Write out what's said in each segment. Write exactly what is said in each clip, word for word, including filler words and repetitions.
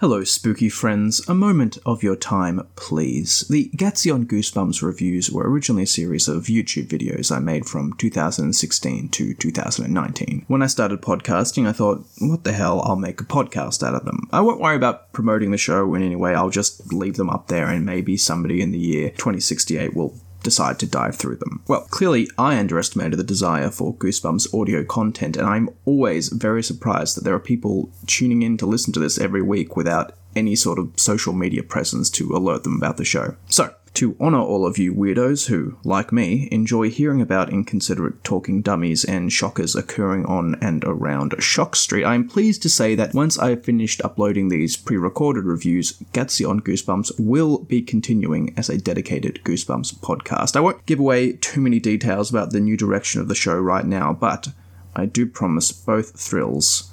Hello, spooky friends. A moment of your time, please. The Gatsby on Goosebumps reviews were originally a series of YouTube videos I made from two thousand sixteen to two thousand nineteen. When I started podcasting, I thought, what the hell, I'll make a podcast out of them. I won't worry about promoting the show in any way. I'll just leave them up there and maybe somebody in the year twenty sixty-eight will decide to dive through them. Well, clearly I underestimated the desire for Goosebumps audio content, and I'm always very surprised that there are people tuning in to listen to this every week without any sort of social media presence to alert them about the show. So, to honour all of you weirdos who, like me, enjoy hearing about inconsiderate talking dummies and shockers occurring on and around Shock Street, I am pleased to say that once I have finished uploading these pre-recorded reviews, Gatsby on Goosebumps will be continuing as a dedicated Goosebumps podcast. I won't give away too many details about the new direction of the show right now, but I do promise both thrills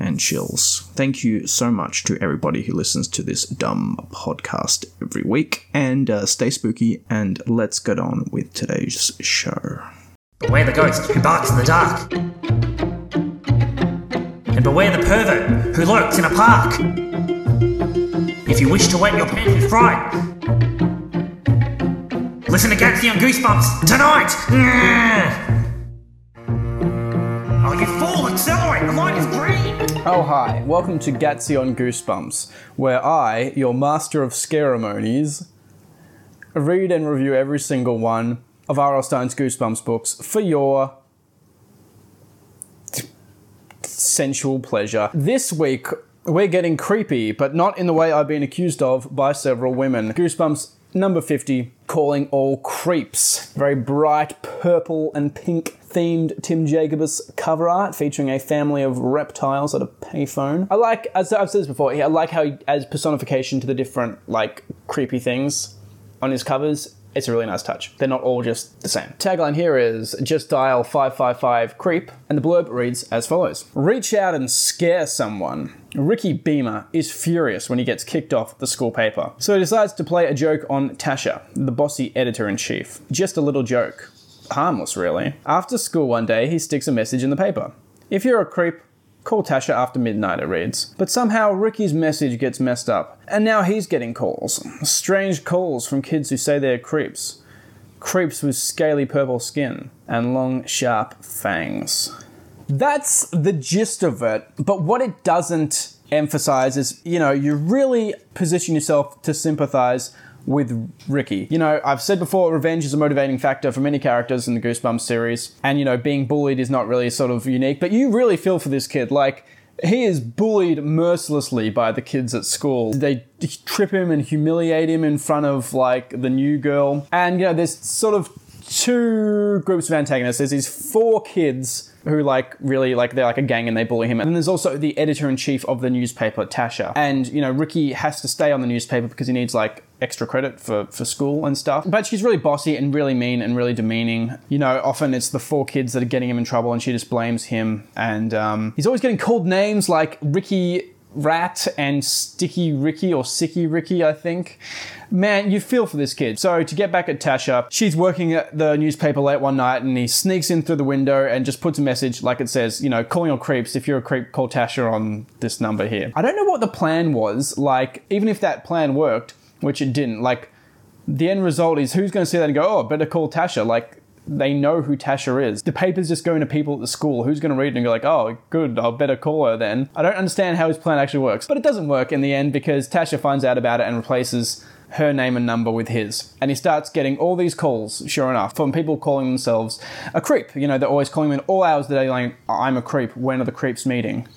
and chills. Thank you so much to everybody who listens to this dumb podcast every week, and uh, stay spooky, and let's get on with today's show. Beware the ghost who barks in the dark, and beware the pervert who lurks in a park. If you wish to wet your pants with fright, listen to Gatsby on Goosebumps tonight! Mm-hmm. You fool! Accelerate! The light is green! Oh, hi. Welcome to Gatsby on Goosebumps, where I, your master of scaremonies, read and review every single one of R L. Stine's Goosebumps books for your sensual pleasure. This week, we're getting creepy, but not in the way I've been accused of by several women. Goosebumps number fifty, Calling All Creeps. Very bright purple and pink themed Tim Jacobus cover art featuring a family of reptiles at a payphone. I like, as I've said this before, I like how he adds personification to the different, like, creepy things on his covers. It's a really nice touch. They're not all just the same. Tagline here is, just dial five five five creep, and the blurb reads as follows. Reach out and scare someone. Ricky Beamer is furious when he gets kicked off the school paper, so he decides to play a joke on Tasha, the bossy editor-in-chief. Just a little joke. Harmless, really. After school one day, he sticks a message in the paper. If you're a creep, call Tasha after midnight, it reads. But somehow Ricky's message gets messed up, and now he's getting calls. Strange calls from kids who say they're creeps. Creeps with scaly purple skin and long, sharp fangs. That's the gist of it, but what it doesn't emphasize is, you know, you really position yourself to sympathize with Ricky. You know, I've said before, revenge is a motivating factor for many characters in the Goosebumps series. And, you know, being bullied is not really sort of unique, but you really feel for this kid. Like, he is bullied mercilessly by the kids at school. They trip him and humiliate him in front of, like, the new girl. And, you know, there's sort of two groups of antagonists. There's these four kids who, like, really, like, they're like a gang and they bully him. And then there's also the editor-in-chief of the newspaper, Tasha. And, you know, Ricky has to stay on the newspaper because he needs, like, extra credit for, for school and stuff. But she's really bossy and really mean and really demeaning. You know, often it's the four kids that are getting him in trouble and she just blames him. And um, he's always getting called names like Ricky Rat and Sticky Ricky or Sicky Ricky, I think. Man, you feel for this kid. So to get back at Tasha, she's working at the newspaper late one night and he sneaks in through the window and just puts a message like it says, you know, calling all creeps. If you're a creep, call Tasha on this number here. I don't know what the plan was. Like, even if that plan worked, which it didn't, like, the end result is who's going to see that and go, oh, better call Tasha. Like, they know who Tasha is. The paper's just going to people at the school. Who's going to read it and go like, oh, good, I'll better call her then. I don't understand how his plan actually works. But it doesn't work in the end because Tasha finds out about it and replaces her name and number with his. And he starts getting all these calls, sure enough, from people calling themselves a creep. You know, they're always calling him in all hours of the day like, I'm a creep. When are the creeps meeting?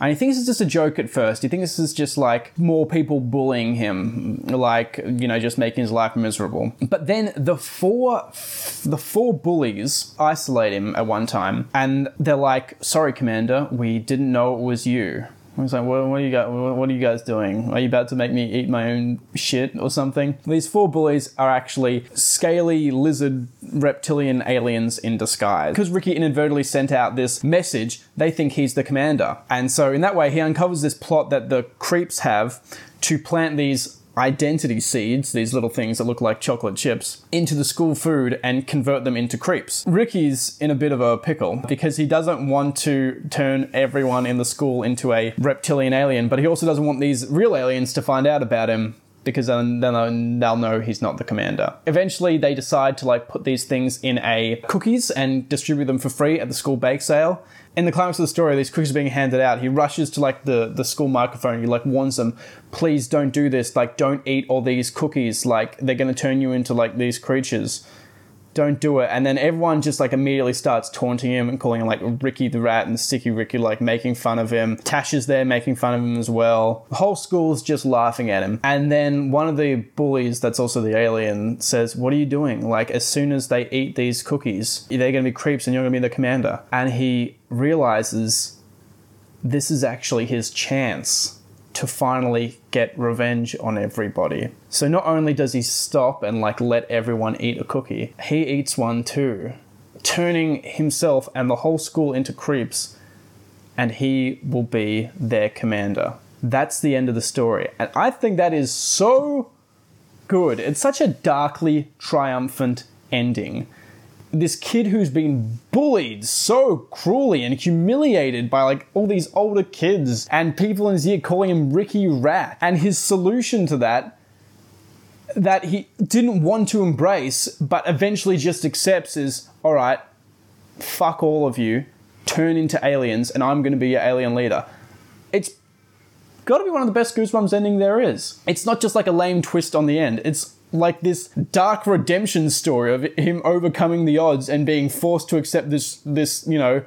And he thinks it's just a joke at first. He thinks this is just like more people bullying him, like, you know, just making his life miserable. But then the four, the four bullies isolate him at one time, and they're like, "Sorry, Commander, we didn't know it was you." He's like, well, what, are you guys, what are you guys doing? Are you about to make me eat my own shit or something? These four bullies are actually scaly lizard reptilian aliens in disguise. Because Ricky inadvertently sent out this message, they think he's the commander. And so in that way, he uncovers this plot that the creeps have to plant these identity seeds, these little things that look like chocolate chips, into the school food and convert them into creeps. Ricky's in a bit of a pickle because he doesn't want to turn everyone in the school into a reptilian alien, but he also doesn't want these real aliens to find out about him, because then they'll know he's not the commander. Eventually, they decide to like put these things in a cookies and distribute them for free at the school bake sale. In the climax of the story, these cookies are being handed out. He rushes to like the, the school microphone. He like warns them, please don't do this. Like, don't eat all these cookies. Like, they're going to turn you into like these creatures. Don't do it. And then everyone just like immediately starts taunting him and calling him like Ricky the Rat and Sticky Ricky, like making fun of him. Tash is there making fun of him as well. The whole school's just laughing at him. And then one of the bullies that's also the alien says, what are you doing? Like, as soon as they eat these cookies, they're going to be creeps and you're going to be the commander. And he realizes this is actually his chance to finally get revenge on everybody. So not only does he stop and like let everyone eat a cookie, he eats one too, turning himself and the whole school into creeps, and he will be their commander. That's the end of the story. And I think that is so good. It's such a darkly triumphant ending. This kid who's been bullied so cruelly and humiliated by like all these older kids and people in his year calling him Ricky Rat, and his solution to that, that he didn't want to embrace but eventually just accepts, is, all right, fuck all of you, turn into aliens and I'm going to be your alien leader. It's got to be one of the best Goosebumps ending there is. It's not just like a lame twist on the end. It's like this dark redemption story of him overcoming the odds and being forced to accept this, this, you know,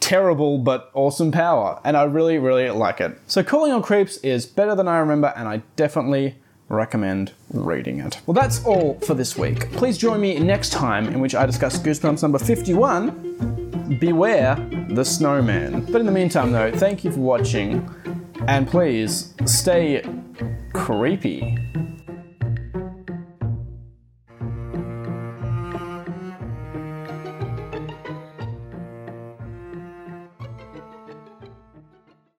terrible but awesome power. And I really, really like it. So Calling on Creeps is better than I remember, and I definitely recommend reading it. Well, that's all for this week. Please join me next time, in which I discuss Goosebumps number fifty-one, Beware the Snowman. But in the meantime, though, thank you for watching, and please stay creepy.